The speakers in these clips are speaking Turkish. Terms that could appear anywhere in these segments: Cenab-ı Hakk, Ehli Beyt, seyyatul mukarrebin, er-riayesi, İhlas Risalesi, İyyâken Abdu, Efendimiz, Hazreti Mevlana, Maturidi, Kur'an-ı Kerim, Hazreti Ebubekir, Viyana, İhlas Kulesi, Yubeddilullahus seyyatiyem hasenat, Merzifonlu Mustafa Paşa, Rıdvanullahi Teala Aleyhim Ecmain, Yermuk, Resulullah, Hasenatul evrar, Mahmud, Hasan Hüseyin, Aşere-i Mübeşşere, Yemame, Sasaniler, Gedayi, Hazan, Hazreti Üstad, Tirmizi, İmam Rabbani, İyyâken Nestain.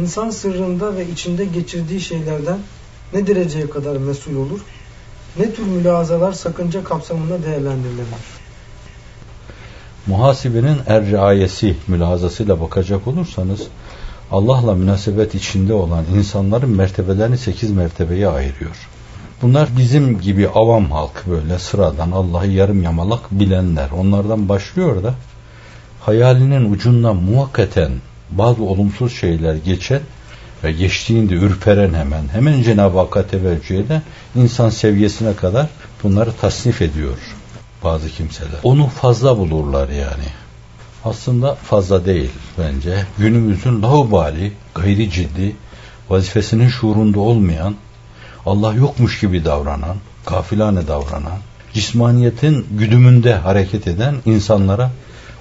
İnsan sırrında ve içinde geçirdiği şeylerden ne dereceye kadar mesul olur? Ne tür mülazalar sakınca kapsamında değerlendirilebilir? Muhasibinin er-riayesi mülahazasıyla bakacak olursanız, Allah'la münasebet içinde olan insanların mertebelerini 8 mertebeye ayırıyor. Bunlar bizim gibi avam halk, böyle sıradan Allah'ı yarım yamalak bilenler. Onlardan başlıyor da hayalinin ucundan muvakkaten bazı olumsuz şeyler geçen ve geçtiğinde ürperen hemen Cenab-ı Hakk'a teveccüh eden insan seviyesine kadar bunları tasnif ediyor bazı kimseler. Onu fazla bulurlar yani. Aslında fazla değil bence. Günümüzün laubali, gayri ciddi, vazifesinin şuurunda olmayan, Allah yokmuş gibi davranan, gafilane davranan, cismaniyetin güdümünde hareket eden insanlara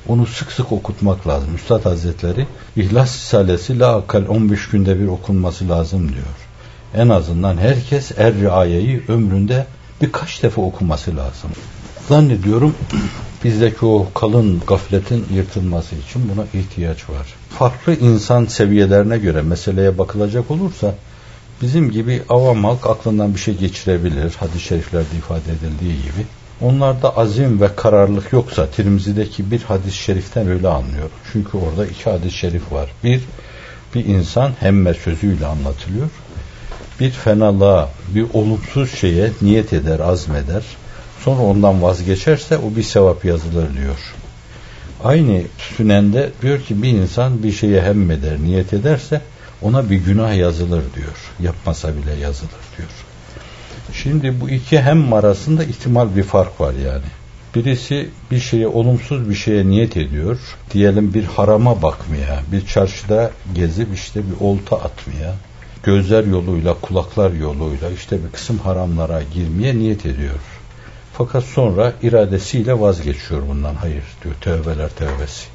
onu sık sık okutmak lazım. Üstad Hazretleri İhlas Risalesi laakal 15 günde bir okunması lazım diyor. En azından herkes er-riayeyi ömründe birkaç defa okuması lazım. Zannediyorum bizdeki o kalın gafletin yırtılması için buna ihtiyaç var. Farklı insan seviyelerine göre meseleye bakılacak olursa, bizim gibi avam halk aklından bir şey geçirebilir, hadis-i şeriflerde ifade edildiği gibi. Onlarda azim ve kararlılık yoksa, Tirmizi'deki bir hadis-i şeriften öyle anlıyorum. Çünkü orada 2 hadis-i şerif var. Bir insan hemme sözüyle anlatılıyor. Bir fenalığa, bir olumsuz şeye niyet eder, azmeder. Sonra ondan vazgeçerse o bir sevap yazılır diyor. Aynı Sünen'de diyor ki bir insan bir şeye hemmeder, niyet ederse ona bir günah yazılır diyor. Yapmasa bile yazılır diyor. Şimdi bu 2 hem arasında ihtimal bir fark var yani. Birisi bir şeye, olumsuz bir şeye niyet ediyor. Diyelim bir harama bakmaya, bir çarşıda gezip işte bir olta atmaya, gözler yoluyla, kulaklar yoluyla işte bir kısım haramlara girmeye niyet ediyor. Fakat sonra iradesiyle vazgeçiyor bundan. Hayır diyor, tövbeler tövbesi.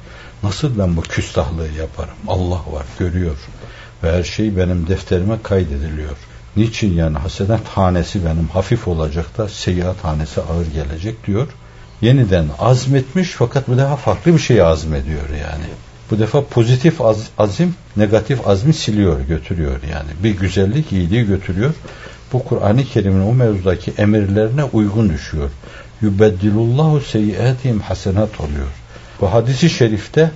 Nasıl ben bu küstahlığı yaparım? Allah var, görüyor. Ve her şey benim defterime kaydediliyor. Niçin yani hasenat hanesi benim hafif olacak da seyyiat hanesi ağır gelecek diyor. Yeniden azmetmiş, fakat bu defa farklı bir şeye azmediyor yani. Bu defa pozitif azim, negatif azmi siliyor, götürüyor yani. Bir güzellik, iyiliği götürüyor. Bu Kur'an-ı Kerim'in o mevzudaki emirlerine uygun düşüyor. Yubeddilullahus seyyatiyem hasenat oluyor. Bu hadisi şerifte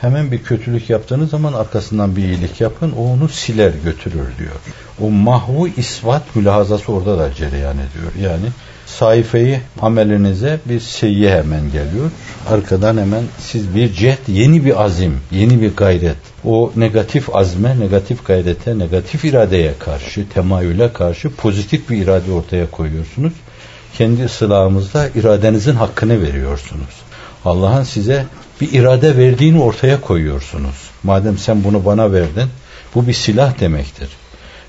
hemen bir kötülük yaptığınız zaman arkasından bir iyilik yapın, o onu siler götürür diyor. O mahvu isvat mülahazası orada da cereyan ediyor. Yani sayfeyi amelinize bir seyyi hemen geliyor. Arkadan hemen siz bir cehd, yeni bir azim, yeni bir gayret. O negatif azme, negatif gayrete, negatif iradeye karşı, temayüle karşı pozitif bir irade ortaya koyuyorsunuz. Kendi ıslahımızda iradenizin hakkını veriyorsunuz. Allah'ın size bir irade verdiğini ortaya koyuyorsunuz. Madem sen bunu bana verdin, bu bir silah demektir.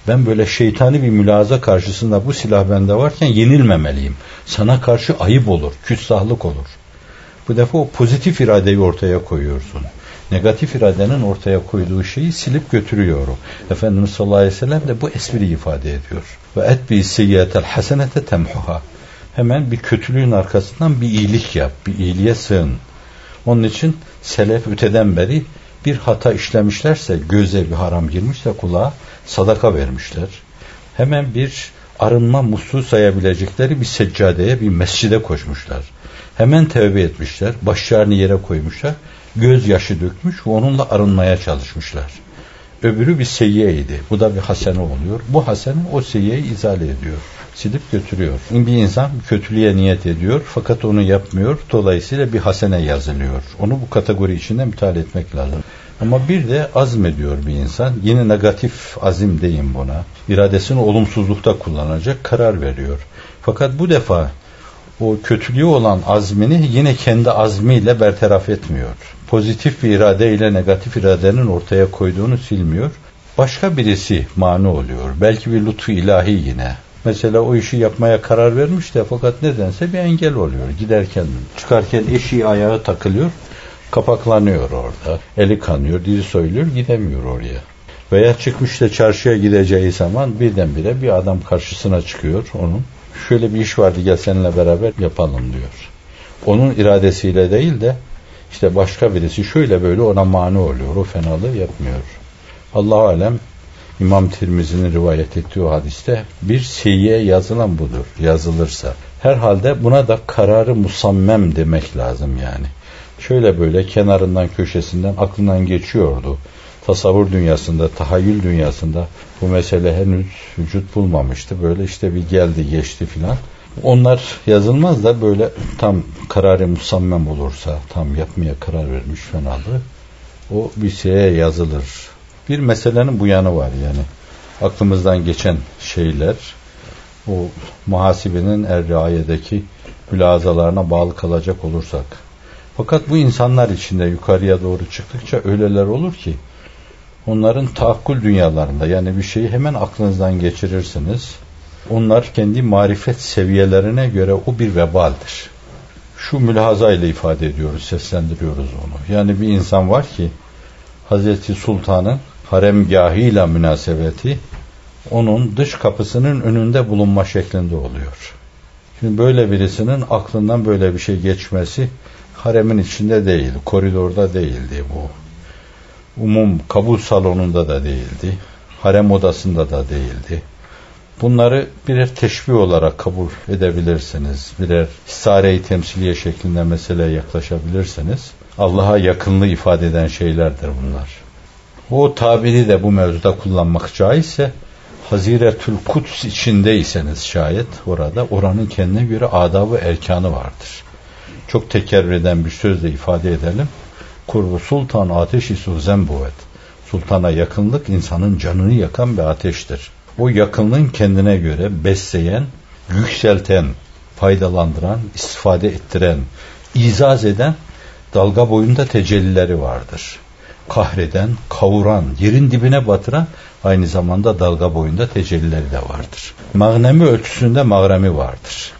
Ben böyle şeytani bir mülaza karşısında bu silah bende varken yenilmemeliyim. Sana karşı ayıp olur, küstahlık olur. Bu defa o pozitif iradeyi ortaya koyuyorsun. Negatif iradenin ortaya koyduğu şeyi silip götürüyor o. Efendimiz sallallahu aleyhi ve sellem de bu espriyi ifade ediyor. Ve etbi seyyiatel hasenete temhuha. Hemen bir kötülüğün arkasından bir iyilik yap, bir iyiliğe sığın. Onun için selef öteden beri bir hata işlemişlerse, göze bir haram girmişse kulağa sadaka vermişler. Hemen bir arınma musluğu sayabilecekleri bir seccadeye, bir mescide koşmuşlar. Hemen tevbe etmişler, başlarını yere koymuşlar, gözyaşı dökmüş ve onunla arınmaya çalışmışlar. Öbürü bir seyyeydi. Bu da bir hasene oluyor. Bu hasene o seyyeyi izale ediyor. Silip götürüyor. Bir insan kötülüğe niyet ediyor fakat onu yapmıyor. Dolayısıyla bir hasene yazılıyor. Onu bu kategori içinde müteala etmek lazım. Ama bir de azmediyor bir insan. Yine negatif azim deyin buna. İradesini olumsuzlukta kullanacak karar veriyor. Fakat bu defa o kötülüğü olan azmini yine kendi azmiyle bertaraf etmiyor. Pozitif bir irade ile negatif iradenin ortaya koyduğunu silmiyor. Başka birisi mani oluyor. Belki bir lütfu ilahi yine. Mesela o işi yapmaya karar vermiş de fakat nedense bir engel oluyor. Giderken, çıkarken eşiği ayağı takılıyor. Kapaklanıyor orada. Eli kanıyor, dili soyuluyor, gidemiyor oraya. Veya çıkmış da çarşıya gideceği zaman birdenbire bir adam karşısına çıkıyor onun. Şöyle bir iş vardı, gel seninle beraber yapalım diyor. Onun iradesiyle değil de İşte başka birisi şöyle böyle ona mani oluyor, o fenalığı yapmıyor. Allah-u alem İmam Tirmizi'nin rivayet ettiği hadiste bir seyyiye yazılan budur, yazılırsa. Herhalde buna da kararı musammem demek lazım yani. Şöyle böyle kenarından köşesinden aklından geçiyordu. Tasavvur dünyasında, tahayyül dünyasında bu mesele henüz vücut bulmamıştı. Böyle işte bir geldi geçti filan. Onlar yazılmaz da böyle tam kararı musammem olursa, tam yapmaya karar vermiş fenalı, o bir şeye yazılır. Bir meselenin bu yanı var yani. Aklımızdan geçen şeyler, o muhasibinin er-riayedeki mülazalarına bağlı kalacak olursak. Fakat bu insanlar içinde yukarıya doğru çıktıkça öyleler olur ki, onların taakkul dünyalarında yani bir şeyi hemen aklınızdan geçirirsiniz. Onlar kendi marifet seviyelerine göre o bir vebaldir. Şu mülahaza ile ifade ediyoruz, seslendiriyoruz onu. Yani bir insan var ki Hazreti Sultan'ın haremgâhıyla münasebeti onun dış kapısının önünde bulunma şeklinde oluyor. Şimdi böyle birisinin aklından böyle bir şey geçmesi haremin içinde değil, koridorda değildi bu. Umum kabul salonunda da değildi. Harem odasında da değildi. Bunları birer teşbih olarak kabul edebilirsiniz. Birer istare-i temsiliye şeklinde meseleye yaklaşabilirsiniz. Allah'a yakınlığı ifade eden şeylerdir bunlar. O tabiri de bu mevzuda kullanmak caizse, Haziretül Kuds içindeyseniz şayet orada, oranın kendine göre adabı erkanı vardır. Çok tekerrür eden bir sözle ifade edelim. Kurbu sultan ateşi suzen buvet. Sultana yakınlık insanın canını yakan bir ateştir. O yakınlığın kendine göre besleyen, yükselten, faydalandıran, istifade ettiren, izaz eden dalga boyunda tecellileri vardır. Kahreden, kavuran, yerin dibine batıran aynı zamanda dalga boyunda tecellileri de vardır. Mağnemi ölçüsünde mağremi vardır.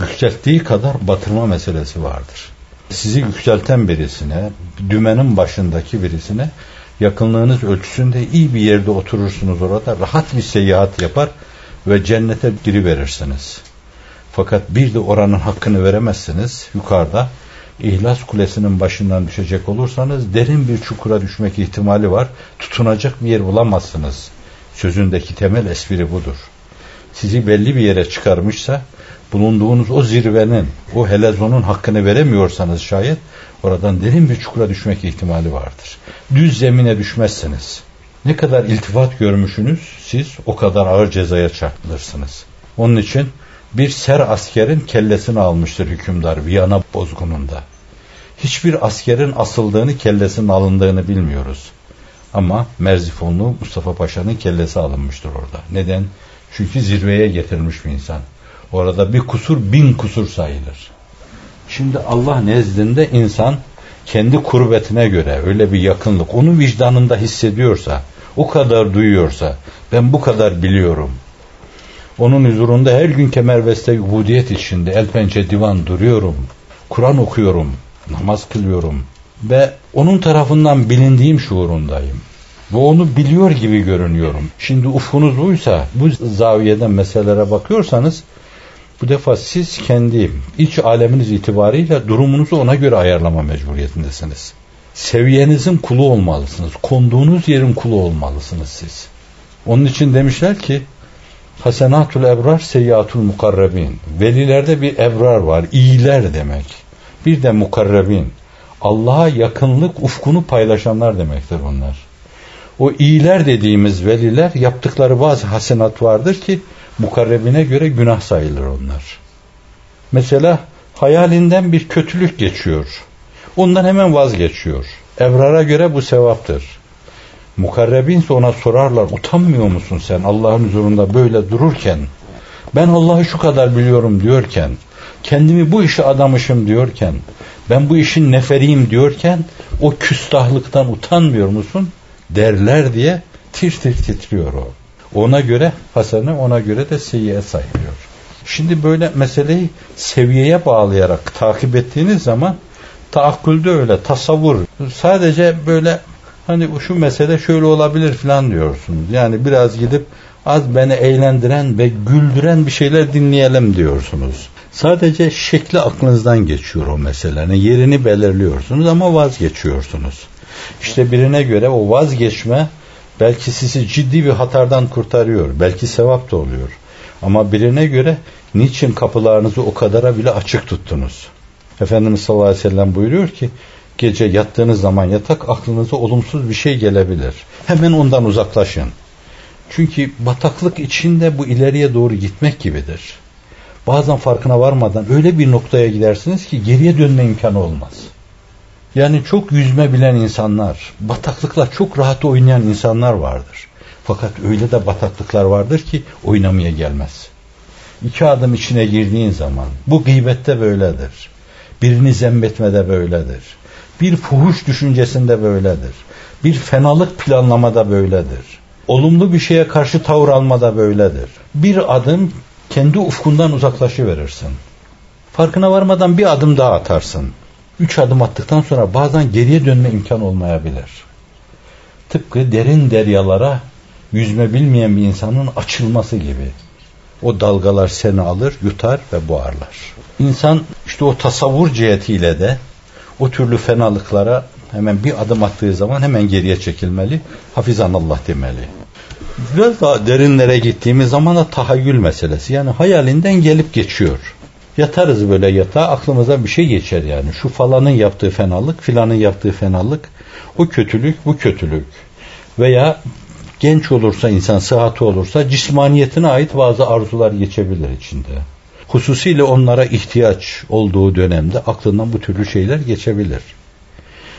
Yükselttiği kadar batırma meselesi vardır. Sizi yükselten birisine, dümenin başındaki birisine yakınlığınız ölçüsünde iyi bir yerde oturursunuz orada, rahat bir seyahat yapar ve cennete giriverirsiniz. Fakat bir de oranın hakkını veremezsiniz. Yukarıda İhlas Kulesi'nin başından düşecek olursanız derin bir çukura düşmek ihtimali var. Tutunacak bir yer bulamazsınız. Sözündeki temel espri budur. Sizi belli bir yere çıkarmışsa, bulunduğunuz o zirvenin, o helezonun hakkını veremiyorsanız şayet, oradan derin bir çukura düşmek ihtimali vardır. Düz zemine düşmezsiniz. Ne kadar iltifat görmüşsünüz, siz o kadar ağır cezaya çarpılırsınız. Onun için bir ser askerin kellesini almıştır hükümdar Viyana bozgununda. Hiçbir askerin asıldığını, kellesinin alındığını bilmiyoruz. Ama Merzifonlu Mustafa Paşa'nın kellesi alınmıştır orada. Neden? Çünkü zirveye getirmiş bir insan. Orada bir kusur bin kusur sayılır. Şimdi Allah nezdinde insan kendi kurbetine göre öyle bir yakınlık, onu vicdanında hissediyorsa, o kadar duyuyorsa, ben bu kadar biliyorum. Onun huzurunda her gün kemerveste ubudiyet içinde, el pençe divan duruyorum, Kur'an okuyorum, namaz kılıyorum ve onun tarafından bilindiğim şuurundayım. Ve onu biliyor gibi görünüyorum. Şimdi ufkunuz buysa, bu zaviyeden meselelere bakıyorsanız, bu defa siz kendi iç aleminiz itibariyle durumunuzu ona göre ayarlama mecburiyetindesiniz. Seviyenizin kulu olmalısınız. Konduğunuz yerin kulu olmalısınız siz. Onun için demişler ki, Hasenatul evrar, seyyatul mukarrebin. Velilerde bir evrar var, iyiler demek. Bir de mukarrebin. Allah'a yakınlık ufkunu paylaşanlar demektir bunlar. O iyiler dediğimiz veliler, yaptıkları bazı hasenat vardır ki mukarrebine göre günah sayılır onlar. Mesela hayalinden bir kötülük geçiyor. Ondan hemen vazgeçiyor. Evrara göre bu sevaptır. Mukarrebinse ona sorarlar, utanmıyor musun sen Allah'ın huzurunda böyle dururken, ben Allah'ı şu kadar biliyorum diyorken, kendimi bu işe adamışım diyorken, ben bu işin neferiyim diyorken, o küstahlıktan utanmıyor musun derler diye tir tir titriyor o. Ona göre hasene, ona göre de seyyiye sayılıyor. Şimdi böyle meseleyi seviyeye bağlayarak takip ettiğiniz zaman taakkülde öyle, tasavvur. Sadece böyle hani şu mesele şöyle olabilir falan diyorsunuz. Yani biraz gidip az beni eğlendiren ve güldüren bir şeyler dinleyelim diyorsunuz. Sadece şekli aklınızdan geçiyor o meselenin. Yerini belirliyorsunuz ama vazgeçiyorsunuz. İşte birine göre o vazgeçme belki sizi ciddi bir hatardan kurtarıyor, belki sevap da oluyor. Ama birine göre niçin kapılarınızı o kadara bile açık tuttunuz? Efendimiz sallallahu aleyhi ve sellem buyuruyor ki, gece yattığınız zaman yatak, aklınıza olumsuz bir şey gelebilir. Hemen ondan uzaklaşın. Çünkü bataklık içinde bu ileriye doğru gitmek gibidir. Bazen farkına varmadan öyle bir noktaya gidersiniz ki geriye dönme imkanı olmaz. Yani çok yüzme bilen insanlar, bataklıkla çok rahat oynayan insanlar vardır. Fakat öyle de bataklıklar vardır ki oynamaya gelmez. 2 adım içine girdiğin zaman, bu gıybette böyledir. Birini zembetmede böyledir. Bir fuhuş düşüncesinde böyledir. Bir fenalık planlamada böyledir. Olumlu bir şeye karşı tavır almada böyledir. Bir adım kendi ufkundan uzaklaşıverirsin. Farkına varmadan bir adım daha atarsın. 3 adım attıktan sonra bazen geriye dönme imkanı olmayabilir. Tıpkı derin deryalara yüzme bilmeyen bir insanın açılması gibi. O dalgalar seni alır, yutar ve boğarlar. İnsan işte o tasavvur cihetiyle de o türlü fenalıklara hemen bir adım attığı zaman hemen geriye çekilmeli, hafizanallah demeli. Biraz daha derinlere gittiğimiz zaman da tahayyül meselesi. Yani hayalinden gelip geçiyor. Yatarız böyle yatağa, aklımıza bir şey geçer yani. Şu falanın yaptığı fenalık, filanın yaptığı fenalık, o kötülük, bu kötülük. Veya genç olursa insan, sıhhati olursa cismaniyetine ait bazı arzular geçebilir içinde. Hususiyle onlara ihtiyaç olduğu dönemde aklından bu türlü şeyler geçebilir.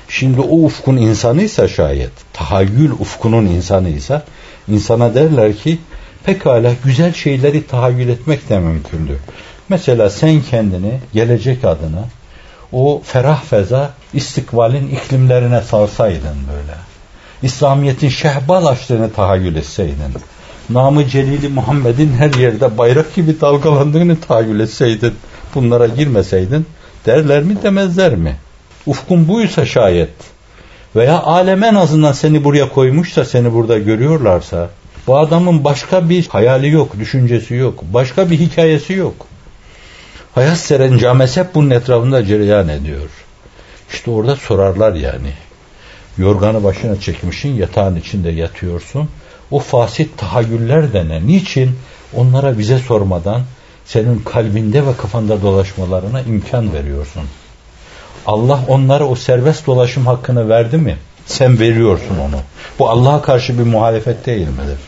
Şimdi o ufkun insanıysa şayet, tahayyül ufkunun insanıysa, insana derler ki pekala güzel şeyleri tahayyül etmek de mümkündür. Mesela sen kendini gelecek adına o ferah feza istikbalin iklimlerine sarsaydın böyle. İslamiyet'in şehbal açtığını tahayyül etseydin. Nam-ı Celil-i Muhammed'in her yerde bayrak gibi dalgalandığını tahayyül etseydin. Bunlara girmeseydin derler mi demezler mi? Ufkun buysa şayet veya aleme en azından seni buraya koymuşsa, seni burada görüyorlarsa bu adamın başka bir hayali yok, düşüncesi yok, başka bir hikayesi yok. Hayat serencamesi hep bunun etrafında cereyan ediyor. İşte orada sorarlar yani. Yorganı başına çekmişsin, yatağın içinde yatıyorsun. O fasit tahayyüller de ne? Niçin? Onlara bize sormadan senin kalbinde ve kafanda dolaşmalarına imkan veriyorsun. Allah onlara o serbest dolaşım hakkını verdi mi? Sen veriyorsun onu. Bu Allah'a karşı bir muhalefet değil midir?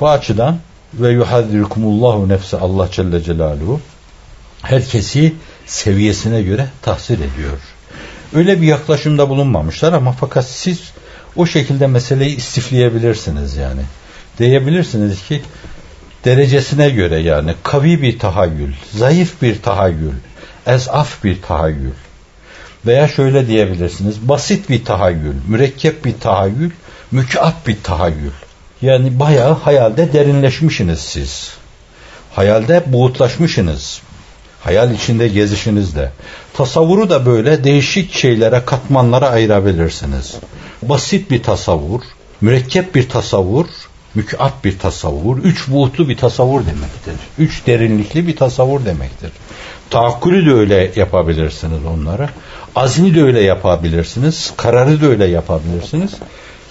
Bu açıdan ve yuhazirkumullahu nefse, Allah Celle Celaluhu herkesi seviyesine göre tahsil ediyor. Öyle bir yaklaşımda bulunmamışlar ama fakat siz o şekilde meseleyi istifleyebilirsiniz yani. Diyebilirsiniz ki derecesine göre yani kavi bir tahayyül, zayıf bir tahayyül, ezaf bir tahayyül. Veya şöyle diyebilirsiniz, basit bir tahayyül, mürekkep bir tahayyül, mükâp bir tahayyül. Yani bayağı hayalde derinleşmişsiniz siz. Hayalde buğutlaşmışsınız. Hayal içinde gezişinizde. Tasavvuru da böyle değişik şeylere, katmanlara ayırabilirsiniz. Basit bir tasavvur, mürekkep bir tasavvur, mükâp bir tasavvur, 3 boyutlu bir tasavvur demektir. 3 derinlikli bir tasavvur demektir. Taakkülü de öyle yapabilirsiniz onlara. Azmi de öyle yapabilirsiniz. Kararı da öyle yapabilirsiniz.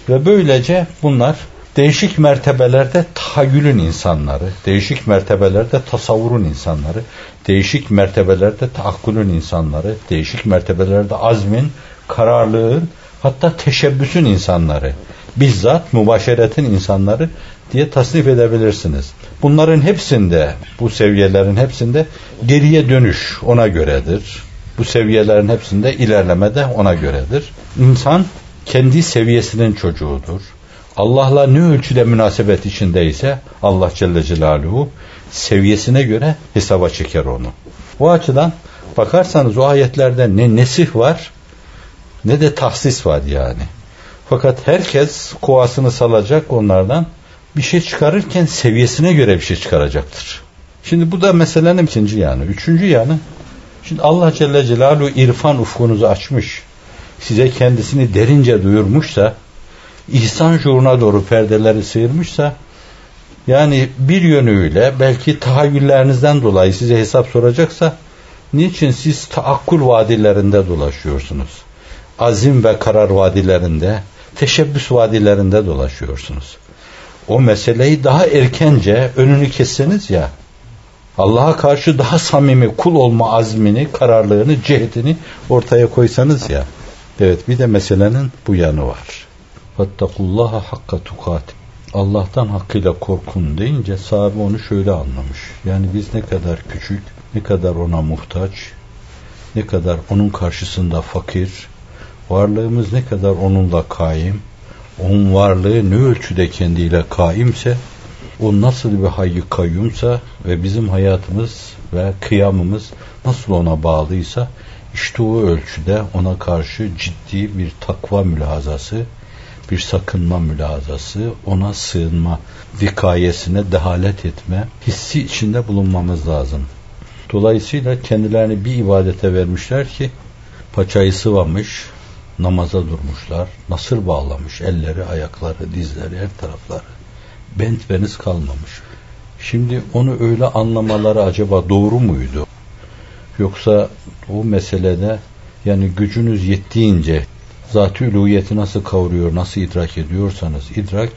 Ve böylece bunlar değişik mertebelerde tahayyülün insanları, değişik mertebelerde tasavvurun insanları, değişik mertebelerde taakkülün insanları, değişik mertebelerde azmin, kararlılığın, hatta teşebbüsün insanları, bizzat mübaşeretin insanları diye tasnif edebilirsiniz. Bunların hepsinde, bu seviyelerin hepsinde geriye dönüş ona göredir. Bu seviyelerin hepsinde ilerleme de ona göredir. İnsan kendi seviyesinin çocuğudur. Allah'la ne ölçüde münasebet içindeyse Allah Celle Celaluhu seviyesine göre hesaba çeker onu. O açıdan bakarsanız o ayetlerde ne nesih var ne de tahsis var yani. Fakat herkes kovasını salacak onlardan, bir şey çıkarırken seviyesine göre bir şey çıkaracaktır. Şimdi bu da meselenin 2. yanı. 3. yanı, şimdi Allah Celle Celaluhu irfan ufkunuzu açmış, size kendisini derince duyurmuşsa, İhsan şuuruna doğru perdeleri sıyırmışsa, yani bir yönüyle belki tahayyüllerinizden dolayı size hesap soracaksa, niçin siz taakkul vadilerinde dolaşıyorsunuz? Azim ve karar vadilerinde, teşebbüs vadilerinde dolaşıyorsunuz. O meseleyi daha erkence önünü kesseniz ya, Allah'a karşı daha samimi kul olma azmini, kararlılığını, cehdini ortaya koysanız ya. Evet, bir de meselenin bu yanı var. Fettakullaha hakka tukati. Allah'tan hakkıyla korkun deyince sahabe onu şöyle anlamış. Yani biz ne kadar küçük, ne kadar ona muhtaç, ne kadar onun karşısında fakir, varlığımız ne kadar onunla kaim, onun varlığı ne ölçüde kendiyle kaimse, o nasıl bir hayy-i kayyumsa ve bizim hayatımız ve kıyamımız nasıl ona bağlıysa, işte o ölçüde ona karşı ciddi bir takva mülahazası, bir sakınma mülahazası, ona sığınma, vikayesine dehalet etme hissi içinde bulunmamız lazım. Dolayısıyla kendilerini bir ibadete vermişler ki paçayı sıvamış, namaza durmuşlar, nasır bağlamış, elleri, ayakları, dizleri, her tarafları. Bent beniz kalmamış. Şimdi onu öyle anlamaları acaba doğru muydu? Yoksa o meselede yani gücünüz yettiğince zat-ı uluhiyeti nasıl kavruyor, nasıl idrak ediyorsanız idrak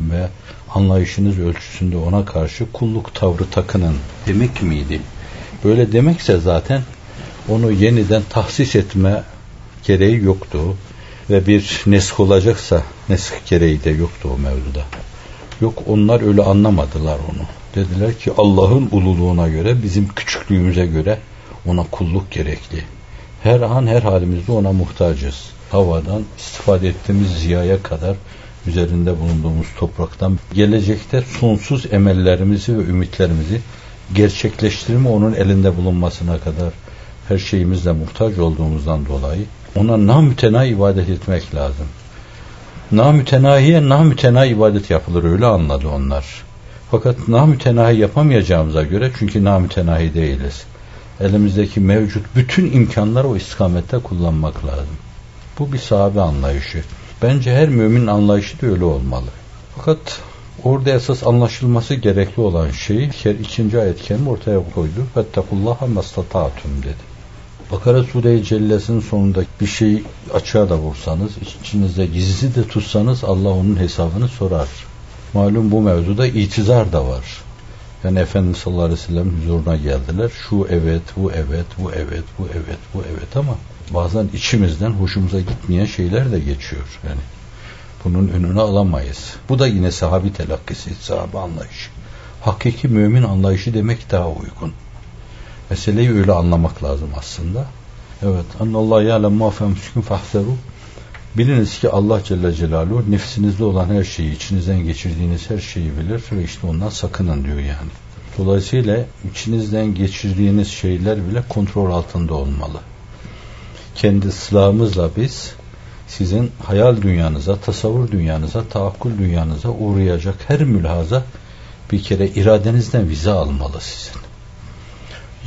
ve anlayışınız ölçüsünde ona karşı kulluk tavrı takının demek miydi? Böyle demekse zaten onu yeniden tahsis etme gereği yoktu ve bir nesk olacaksa nesk gereği de yoktu o mevzuda. Yok, onlar öyle anlamadılar onu. Dediler ki Allah'ın ululuğuna göre, bizim küçüklüğümüze göre ona kulluk gerekli. Her an her halimizde ona muhtacız. Havadan istifade ettiğimiz ziyaya kadar, üzerinde bulunduğumuz topraktan, gelecekte sonsuz emellerimizi ve ümitlerimizi gerçekleştirme onun elinde bulunmasına kadar her şeyimizle muhtaç olduğumuzdan dolayı ona namütenahi ibadet etmek lazım. Namütenahiye namütenahi ibadet yapılır, öyle anladı onlar. Fakat namütenahi yapamayacağımıza göre, çünkü namütenahi değiliz, elimizdeki mevcut bütün imkanları o istikamette kullanmak lazım. Bu bir sahabe anlayışı. Bence her müminin anlayışı da öyle olmalı. Fakat orada esas anlaşılması gerekli olan şeyi 2. ayet-i kerime ortaya koydu. Fettakullaha mastata'tum dedi. Bakara Sure-i Celles'in sonundaki bir şeyi açığa da vursanız, içinizde gizli de tutsanız Allah onun hesabını sorar. Malum bu mevzuda itizar da var. Yani Efendimiz sallallahu aleyhi ve sellem huzuruna geldiler. Şu evet, bu evet, bu evet, bu evet, bu evet ama bazen içimizden hoşumuza gitmeyen şeyler de geçiyor. Yani bunun önünü alamayız. Bu da yine sahabi telakkisi, sahabe anlayışı. Hakiki mümin anlayışı demek daha uygun. Meseleyi öyle anlamak lazım aslında. Evet. Ennallâhu ya'lem mâ fî enfusikum fahzarû. Biliniz ki Allah Celle Celaluhu nefsinizde olan her şeyi, içinizden geçirdiğiniz her şeyi bilir ve işte ondan sakının diyor yani. Dolayısıyla içinizden geçirdiğiniz şeyler bile kontrol altında olmalı. Kendi ıslahımızla biz sizin hayal dünyanıza, tasavvur dünyanıza, taakkul dünyanıza uğrayacak her mülahaza bir kere iradenizden vize almalı sizin.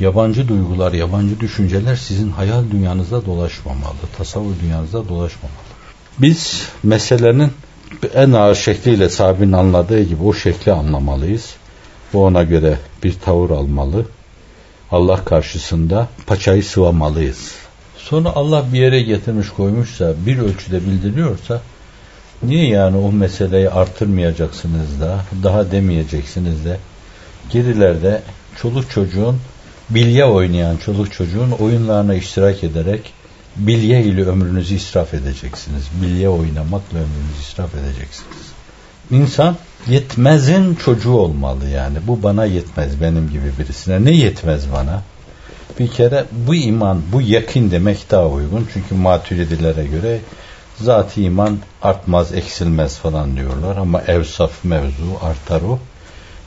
Yabancı duygular, yabancı düşünceler sizin hayal dünyanızda dolaşmamalı, tasavvur dünyanızda dolaşmamalı. Biz meselenin en ağır şekliyle sahabinin anladığı gibi o şekli anlamalıyız. Bu ona göre bir tavır almalı. Allah karşısında paçayı sıvamalıyız. Sonra Allah bir yere getirmiş koymuşsa, bir ölçüde bildiriyorsa, niye yani o meseleyi artırmayacaksınız da, daha demeyeceksiniz de, gerilerde çoluk çocuğun, bilye oynayan çoluk çocuğun oyunlarına iştirak ederek bilye ile ömrünüzü israf edeceksiniz. Bilye oynamakla ömrünüzü israf edeceksiniz. İnsan yetmezin çocuğu olmalı yani. Bu bana yetmez, benim gibi birisine. Ne yetmez bana? Bir kere bu iman, bu yakin demek daha uygun. Çünkü maturidilere göre zat-ı iman artmaz, eksilmez falan diyorlar. Ama evsaf mevzu artar o.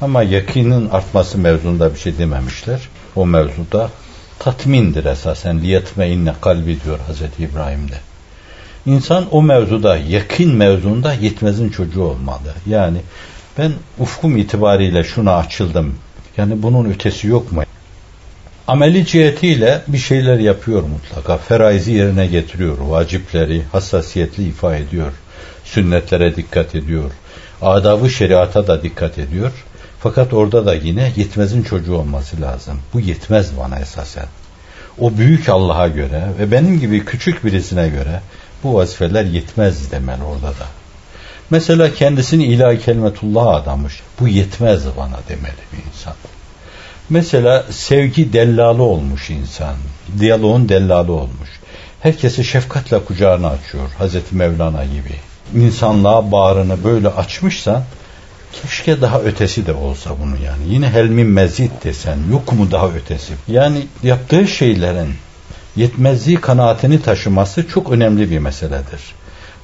Ama yakinin artması mevzunda bir şey dememişler. O mevzuda tatmindir esasen. Liyetme inne kalbi diyor Hazreti İbrahim'de. İnsan o mevzuda, yakin mevzunda yetmezin çocuğu olmalı. Yani ben ufkum itibariyle şuna açıldım. Yani bunun ötesi yok mu? Ameli cihetiyle bir şeyler yapıyor mutlaka. Feraizi yerine getiriyor. Vacipleri hassasiyetli ifa ediyor. Sünnetlere dikkat ediyor. Adab-ı şeriata da dikkat ediyor. Fakat orada da yine yetmezin çocuğu olması lazım. Bu yetmez bana esasen. O büyük Allah'a göre ve benim gibi küçük birisine göre bu vazifeler yetmez demen orada da. Mesela kendisini ilahi kelimetullah'a adamış, bu yetmez bana demeli bir insan. Mesela sevgi dellalı olmuş insan, diyaloğun dellalı olmuş. Herkesi şefkatle kucağına açıyor, Hazreti Mevlana gibi. İnsanlığa bağrını böyle açmışsan, keşke daha ötesi de olsa bunun yani. Yine helmin mezid desen, yok mu daha ötesi? Yani yaptığı şeylerin yetmezliği kanaatini taşıması çok önemli bir meseledir.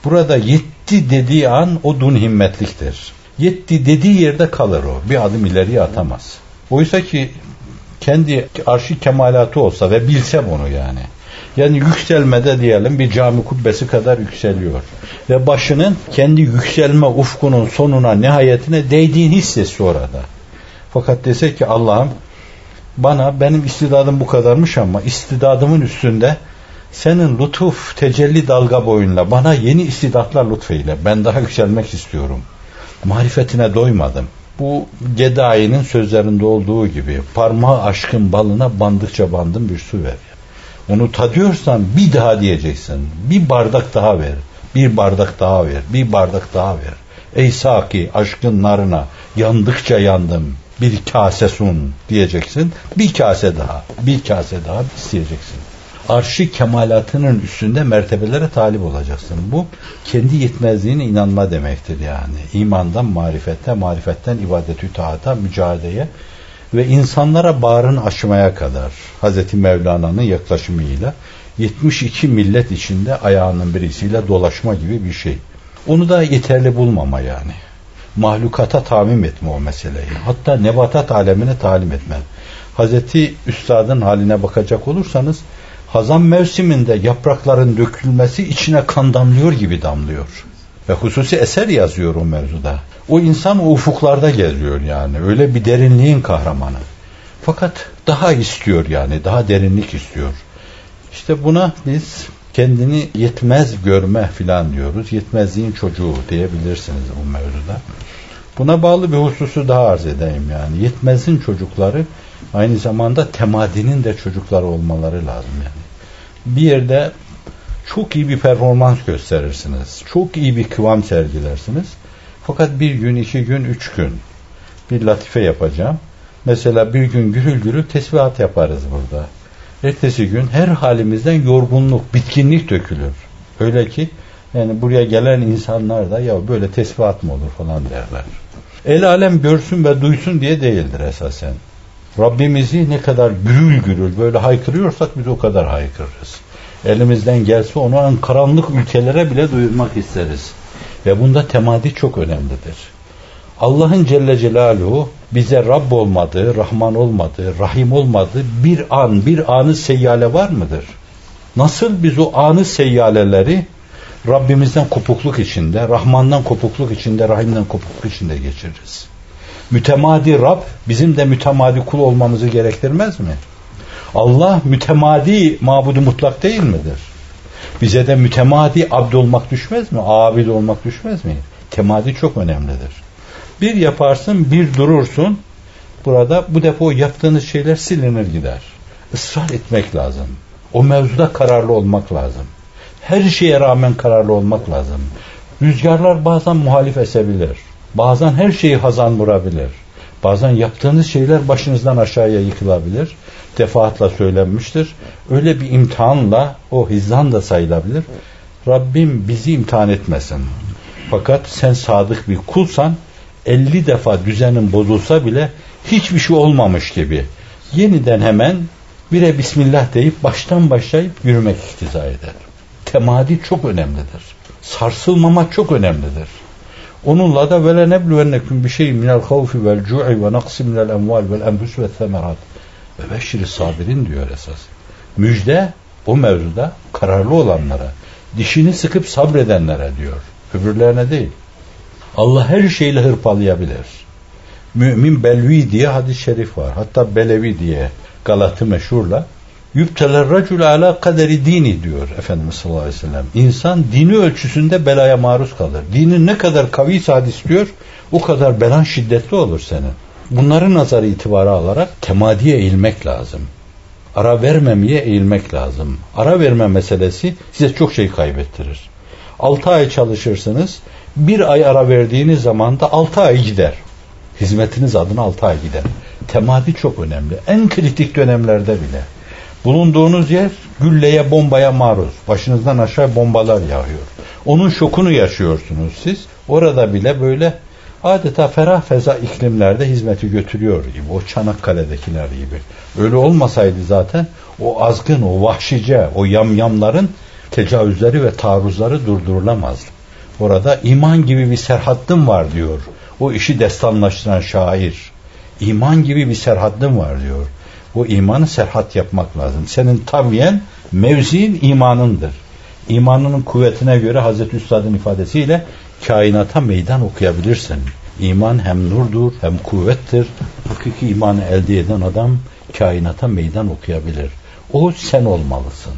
Burada yetti dediği an o dun himmetliktir. Yetti dediği yerde kalır o, bir adım ileriye atamaz. Oysa ki kendi arş-ı kemalatı olsa ve bilsem onu yani. Yani yükselmede diyelim bir cami kubbesi kadar yükseliyor. Ve başının kendi yükselme ufkunun sonuna, nihayetine değdiğini hissesi orada. Fakat dese ki Allah'ım bana, benim istidadım bu kadarmış ama istidadımın üstünde senin lütuf, tecelli dalga boyunla bana yeni istidatlar lütfeyle. Ben daha yükselmek istiyorum. Marifetine doymadım. Bu Gedayi'nin sözlerinde olduğu gibi parmağı aşkın balına bandıkça bandım bir su ver. Onu tadıyorsan bir daha diyeceksin. Bir bardak daha ver. Bir bardak daha ver. Bir bardak daha ver. Ey Saki, aşkın narına yandıkça yandım. Bir kase sun diyeceksin. Bir kase daha. Bir kase daha isteyeceksin. Arş-ı kemalatının üstünde mertebelere talip olacaksın. Bu kendi yetmezliğine inanma demektir yani. İmandan marifette, marifetten ibadetü taata, mücadeleye ve insanlara bağrını aşmaya kadar Hazreti Mevlana'nın yaklaşımıyla 72 millet içinde ayağının birisiyle dolaşma gibi bir şey. Onu da yeterli bulmama yani. Mahlukata tamim etme o meseleyi. Hatta nebatat alemine talim etme. Hazreti Üstad'ın haline bakacak olursanız hazan mevsiminde yaprakların dökülmesi içine kan damlıyor gibi damlıyor. Ve hususi eser yazıyor o mevzuda. O insan o ufuklarda geziyor yani. Öyle bir derinliğin kahramanı. Fakat daha istiyor yani. Daha derinlik istiyor. İşte buna biz kendini yetmez görme filan diyoruz. Yetmezliğin çocuğu diyebilirsiniz bu mevzuda. Buna bağlı bir hususu daha arz edeyim yani. Yetmezin çocukları aynı zamanda temadinin de çocukları olmaları lazım yani. Bir yerde çok iyi bir performans gösterirsiniz. Çok iyi bir kıvam sergilersiniz. Fakat bir gün, iki gün, üç gün bir latife yapacağım. Mesela bir gün gürül gürül tesbihat yaparız burada. Ertesi gün her halimizden yorgunluk, bitkinlik dökülür. Öyle ki yani buraya gelen insanlar da ya böyle tesbihat mı olur falan derler. El alem görsün ve duysun diye değildir esasen. Rabbimizi ne kadar gürül gürül böyle haykırıyorsak biz o kadar haykırırız. Elimizden gelse onu en karanlık ülkelere bile duyurmak isteriz. Ve bunda temadi çok önemlidir. Allah'ın Celle Celaluhu bize Rabb olmadığı, Rahman olmadığı, Rahim olmadığı bir anı seyyale var mıdır? Nasıl biz o anı seyyaleleri Rabbimizden kopukluk içinde, Rahman'dan kopukluk içinde, Rahim'den kopukluk içinde geçiririz? Mütemadi Rab bizim de mütemadi kul olmamızı gerektirmez mi? Allah mütemadi mabudu mutlak değil midir? Bize de mütemadi abd olmak düşmez mi? Abid olmak düşmez mi? Temadi çok önemlidir. Bir yaparsın, bir durursun. Burada bu defa o yaptığınız şeyler silinir gider. Israr etmek lazım. O mevzuda kararlı olmak lazım. Her şeye rağmen kararlı olmak lazım. Rüzgarlar bazen muhalif esebilir. Bazen her şeyi hazan vurabilir. Bazen yaptığınız şeyler başınızdan aşağıya yıkılabilir. Defaatla söylenmiştir. Öyle bir imtihanla o hizan da sayılabilir. Rabbim bizi imtihan etmesin. Fakat sen sadık bir kulsan 50 defa düzenin bozulsa bile hiçbir şey olmamış gibi yeniden hemen bire bismillah deyip baştan başlayıp yürümek iktiza eder. Temadi çok önemlidir. Sarsılmama çok önemlidir. Onunla da vele neblüvennekum bi şeyin minel havfi vel cu'i ve naqsi minel emval vel enfus ve semerat ve beşir-i sabirin diyor esas. Müjde o mevzuda kararlı olanlara, dişini sıkıp sabredenlere diyor. Öbürlerine değil. Allah her şeyle hırpalayabilir. Mümin belvi diye hadis-i şerif var. Hatta belevi diye Galat'ı meşhurla. Yübteler racul ala kaderi dini diyor Efendimiz sallallahu aleyhi ve sellem. İnsan dini ölçüsünde belaya maruz kalır. Dinin ne kadar kaviyse hadis diyor, o kadar belan şiddetli olur senin. Bunları nazarı itibara alarak temadiye eğilmek lazım. ara vermemeye eğilmek lazım. Ara verme meselesi size çok şey kaybettirir. 6 ay çalışırsınız, bir ay ara verdiğiniz zaman da 6 ay gider. Hizmetiniz adına 6 ay gider. Temadi çok önemli. En kritik dönemlerde bile. Bulunduğunuz yer gülleye, bombaya maruz. Başınızdan aşağı bombalar yağıyor. Onun şokunu yaşıyorsunuz siz. Orada bile böyle adeta ferah feza iklimlerde hizmeti götürüyor gibi. O Çanakkale'dekiler gibi. Öyle olmasaydı zaten o azgın, o vahşice, o yamyamların tecavüzleri ve taarruzları durdurulamazdı. Orada iman gibi bir serhattim var diyor. O işi destanlaştıran şair. İman gibi bir serhattim var diyor. O imanı serhat yapmak lazım. Senin tabiyen, mevziin imanındır. İmanının kuvvetine göre Hazreti Üstad'ın ifadesiyle kainata meydan okuyabilirsin. İman hem nurdur hem kuvvettir. Hakiki imanı elde eden adam kainata meydan okuyabilir. O sen olmalısın.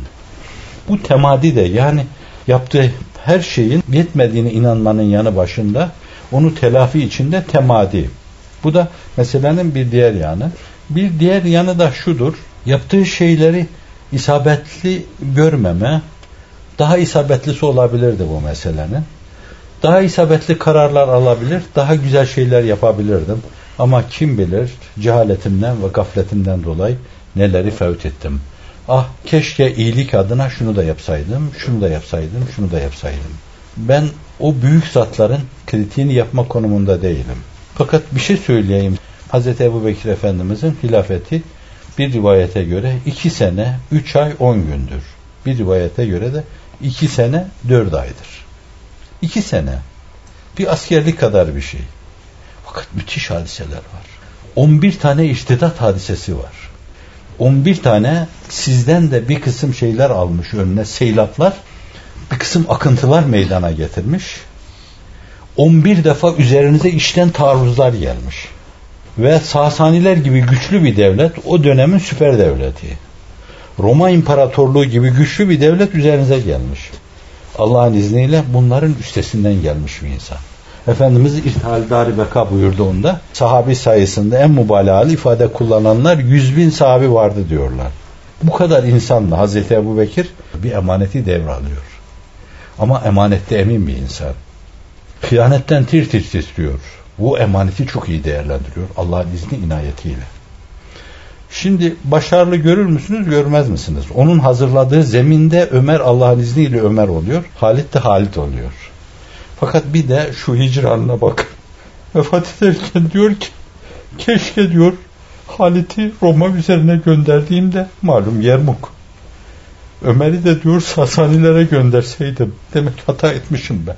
Bu temadi de yani yaptığı her şeyin yetmediğine inanmanın yanı başında onu telafi içinde temadi. Bu da meselenin bir diğer yanı. Bir diğer yanı da şudur. Yaptığı şeyleri isabetli görmeme, daha isabetlisi olabilirdi bu meselenin. Daha isabetli kararlar alabilir, daha güzel şeyler yapabilirdim. Ama kim bilir cehaletimden ve gafletimden dolayı neleri fevt ettim. Ah keşke iyilik adına şunu da yapsaydım, şunu da yapsaydım, şunu da yapsaydım. Ben o büyük zatların kritiğini yapma konumunda değilim. Fakat bir şey söyleyeyim. Hazreti Ebubekir Efendimiz'in hilafeti bir rivayete göre 2 sene, 3 ay, 10 gündür. Bir rivayete göre de 2 sene, 4 aydır. 2 sene. Bir askerlik kadar bir şey. Fakat müthiş hadiseler var. 11 tane irtidat hadisesi var. 11 tane sizden de bir kısım şeyler almış önüne, seylaplar, bir kısım akıntılar meydana getirmiş. 11 defa üzerinize içten taarruzlar gelmiş. Ve Sasaniler gibi güçlü bir devlet, o dönemin süper devleti. Roma İmparatorluğu gibi güçlü bir devlet üzerinize gelmiş. Allah'ın izniyle bunların üstesinden gelmiş bir insan. Efendimiz İrtihal-i Beka buyurduğunda sahabi sayısında en mübalağalı ifade kullananlar 100.000 sahabi vardı diyorlar. Bu kadar insanla Hazreti Ebubekir bir emaneti devralıyor. Ama emanette emin bir insan. Hıyanetten tir tir titriyor. Bu emaneti çok iyi değerlendiriyor Allah'ın izni inayetiyle. Şimdi başarılı görür müsünüz, görmez misiniz? Onun hazırladığı zeminde Ömer Allah'ın izniyle Ömer oluyor. Halit de Halit oluyor. Fakat bir de şu hicranına bak. Vefat ederken diyor ki keşke diyor Halit'i Roma üzerine gönderdiğimde, malum Yermuk. Ömer'i de diyor Sasanilere gönderseydim. Demek hata etmişim ben.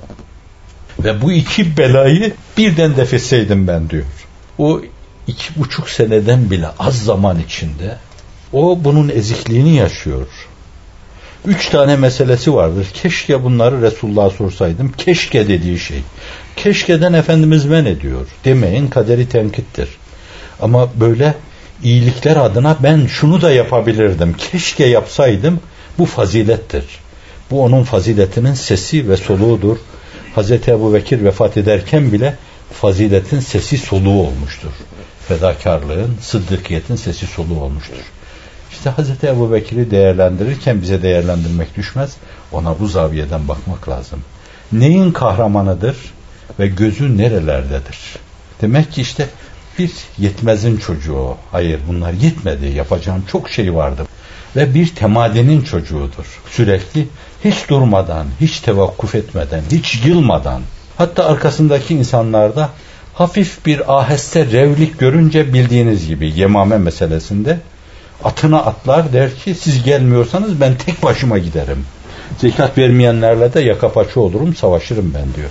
Ve bu 2 belayı birden def etseydim ben diyor. O 2,5 seneden bile az zaman içinde o bunun ezikliğini yaşıyor. 3 tane meselesi vardır. Keşke bunları Resulullah'a sorsaydım. Keşke dediği şey. Keşkeden Efendimiz men ediyor. Demeyin, kaderi tenkittir. Ama böyle iyilikler adına ben şunu da yapabilirdim. Keşke yapsaydım. Bu fazilettir. Bu onun faziletinin sesi ve soluğudur. Hazreti Ebubekir vefat ederken bile faziletin sesi soluğu olmuştur. Fedakarlığın, sıddıkiyetin sesi soluğu olmuştur. İşte Hazreti Ebubekir'i değerlendirirken bize değerlendirmek düşmez. Ona bu zaviyeden bakmak lazım. Neyin kahramanıdır ve gözü nerelerdedir? Demek ki işte bir yetmezin çocuğu. Hayır, bunlar yetmedi. Yapacağım çok şey vardı. Ve bir temadinin çocuğudur. Sürekli hiç durmadan, hiç tevakkuf etmeden, hiç yılmadan, hatta arkasındaki insanlarda hafif bir aheste revlik görünce bildiğiniz gibi Yemame meselesinde atına atlar, der ki siz gelmiyorsanız ben tek başıma giderim. Zekat vermeyenlerle de yaka paça olurum, savaşırım ben diyor.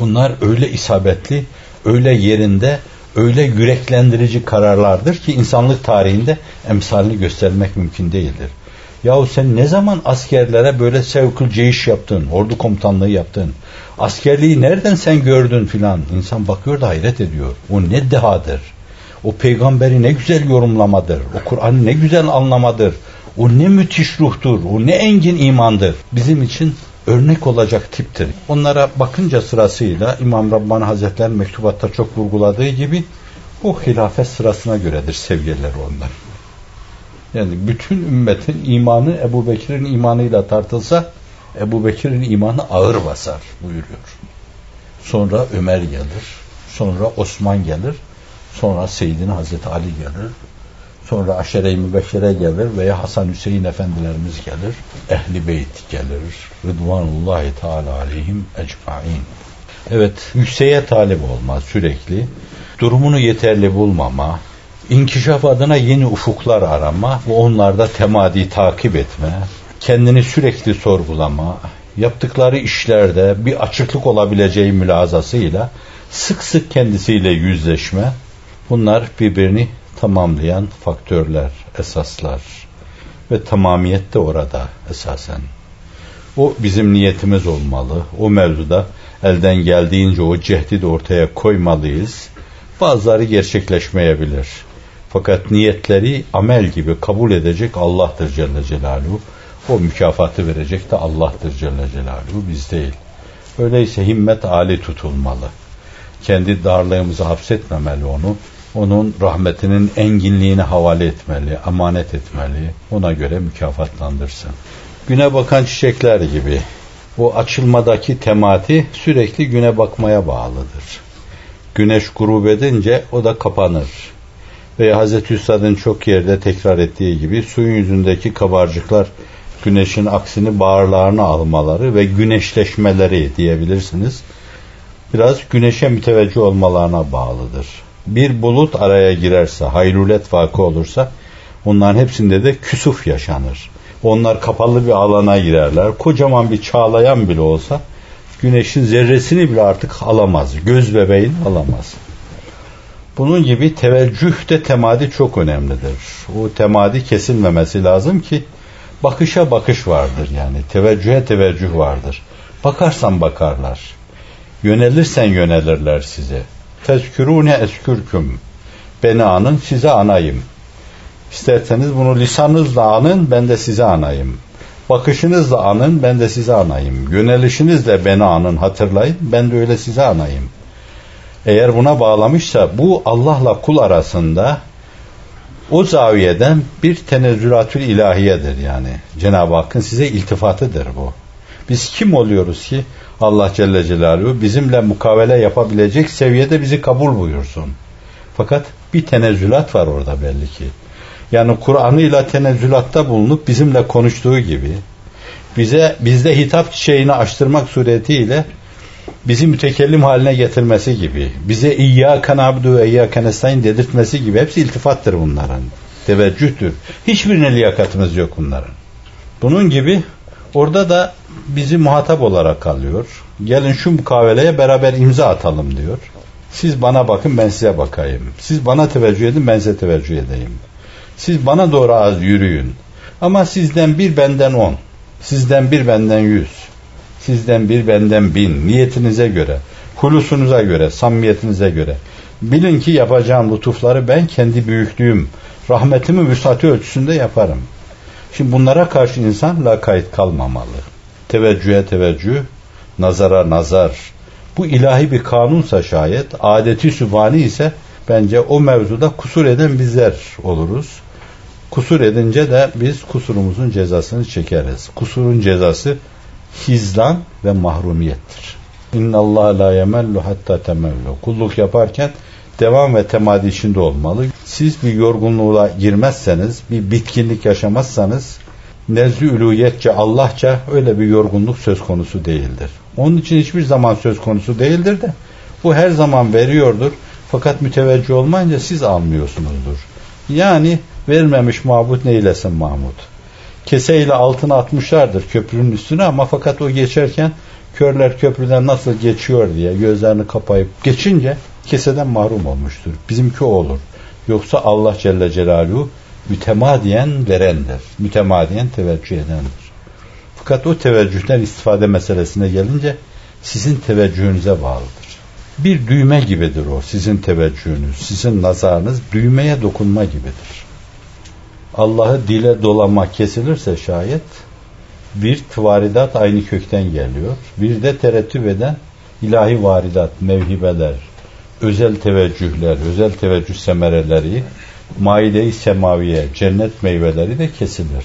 Bunlar öyle isabetli, öyle yerinde, öyle yüreklendirici kararlardır ki insanlık tarihinde emsalini göstermek mümkün değildir. Yahu sen ne zaman askerlere böyle sevkül ceyiş yaptın, ordu komutanlığı yaptın, askerliği nereden sen gördün filan, insan bakıyor da hayret ediyor. O ne dehadır, o peygamberi ne güzel yorumlamadır, o Kur'an'ı ne güzel anlamadır, o ne müthiş ruhtur, o ne engin imandır. Bizim için örnek olacak tiptir. Onlara bakınca sırasıyla İmam Rabbani Hazretleri mektubatta çok vurguladığı gibi o hilafet sırasına göredir seviyeleri onlar. Yani bütün ümmetin imanı Ebubekir'in imanıyla tartılsa Ebubekir'in imanı ağır basar buyuruyor. Sonra Ömer gelir, sonra Osman gelir, sonra Seyyidina Hazreti Ali gelir, sonra Aşere-i Mübeşşere gelir veya Hasan Hüseyin efendilerimiz gelir, Ehli Beyt gelir, Rıdvanullahi Teala Aleyhim Ecmain. Evet, yükseğe talip olma sürekli, durumunu yeterli bulmama, inkişaf adına yeni ufuklar arama ve onlarda temadi takip etme, kendini sürekli sorgulama, yaptıkları işlerde bir açıklık olabileceği mülahazasıyla sık sık kendisiyle yüzleşme, bunlar birbirini tamamlayan faktörler, esaslar ve tamamiyet de orada esasen. O bizim niyetimiz olmalı, o mevzuda elden geldiğince o cehdi de ortaya koymalıyız. Bazıları gerçekleşmeyebilir. Fakat niyetleri amel gibi kabul edecek Allah'tır Celle Celaluhu. O mükafatı verecek de Allah'tır Celle Celaluhu, biz değil. Öyleyse himmet âli tutulmalı. Kendi darlığımızı hapsetmemeli onu. Onun rahmetinin enginliğini havale etmeli, amanet etmeli. Ona göre mükafatlandırsın. Güne bakan çiçekler gibi. O açılmadaki temati sürekli güne bakmaya bağlıdır. Güneş grup edince o da kapanır. Veya Hazreti Üstad'ın çok yerde tekrar ettiği gibi suyun yüzündeki kabarcıklar güneşin aksini bağırlarına almaları ve güneşleşmeleri diyebilirsiniz. Biraz güneşe müteveccih olmalarına bağlıdır. Bir bulut araya girerse, haylulet vakı olursa onların hepsinde de küsuf yaşanır. Onlar kapalı bir alana girerler. Kocaman bir çağlayan bile olsa güneşin zerresini bile artık alamaz. Göz bebeğini alamaz. Bunun gibi teveccüh de temadi çok önemlidir. O temadi kesilmemesi lazım ki bakışa bakış vardır yani. Teveccühe teveccüh vardır. Bakarsan bakarlar. Yönelirsen yönelirler size. Tezkürûne eskürküm. Beni anın, size anayım. İsterseniz bunu lisanınızla anın, ben de size anayım. Bakışınızla anın, ben de size anayım. Yönelişinizle beni anın, hatırlayın, ben de öyle size anayım. Eğer buna bağlamışsa bu Allah'la kul arasında o zaviyeden bir tenezzülatül ilahiyedir yani. Cenab-ı Hakk'ın size iltifatıdır bu. Biz kim oluyoruz ki Allah Celle Celaluhu bizimle mukavele yapabilecek seviyede bizi kabul buyursun. Fakat bir tenezzülat var orada belli ki. Yani Kur'an'ıyla tenezzülatta bulunup bizimle konuştuğu gibi bizde hitap çiçeğini açtırmak suretiyle bizi mütekellim haline getirmesi gibi, bize İyyâken Abdu ve İyyâken Nestain dedirtmesi gibi hepsi iltifattır bunların. Teveccühtür. Hiçbirine liyakatımız yok bunların. Bunun gibi orada da bizi muhatap olarak alıyor. Gelin şu mukaveleye beraber imza atalım diyor. Siz bana bakın, ben size bakayım. Siz bana teveccüh edin, ben size teveccüh edeyim. Siz bana doğru az yürüyün. Ama sizden bir benden 10, sizden bir benden 100, sizden bir benden 1000. Niyetinize göre, hulusunuza göre, samimiyetinize göre. Bilin ki yapacağım lütufları ben kendi büyüklüğüm, rahmetimin vüsatı ölçüsünde yaparım. Şimdi bunlara karşı insan lakayt kalmamalı. Teveccühe teveccüh, nazara nazar. Bu ilahi bir kanunsa şayet, adeti sübhani ise bence o mevzuda kusur eden bizler oluruz. Kusur edince de biz kusurumuzun cezasını çekeriz. Kusurun cezası hizlan ve mahrumiyettir. İnnallâhe lâ yemellu hattâ temellu. Kulluk yaparken devam ve temadi içinde olmalı. Siz bir yorgunluğa girmezseniz, bir bitkinlik yaşamazsanız nezd-i ülûhiyetçe, Allahça öyle bir yorgunluk söz konusu değildir. Onun için hiçbir zaman söz konusu değildir de bu her zaman veriyordur. Fakat müteveccih olmayınca siz almıyorsunuzdur. Yani vermemiş mabut neylesin Mahmud. Keseyle altına atmışlardır köprünün üstüne ama fakat o geçerken körler köprüden nasıl geçiyor diye gözlerini kapayıp geçince keseden mahrum olmuştur. Bizimki o olur. Yoksa Allah Celle Celaluhu mütemadiyen verendir. Mütemadiyen teveccüh edendir. Fakat o teveccühden istifade meselesine gelince sizin teveccühünüze bağlıdır. Bir düğme gibidir o, sizin teveccühünüz, sizin nazarınız düğmeye dokunma gibidir. Allah'ı dile dolama kesilirse şayet bir tıvaridat aynı kökten geliyor. Bir de terettüp eden ilahi varidat, mevhibeler, özel teveccühler, özel teveccüh semereleri maide-i semaviye, cennet meyveleri de kesilir.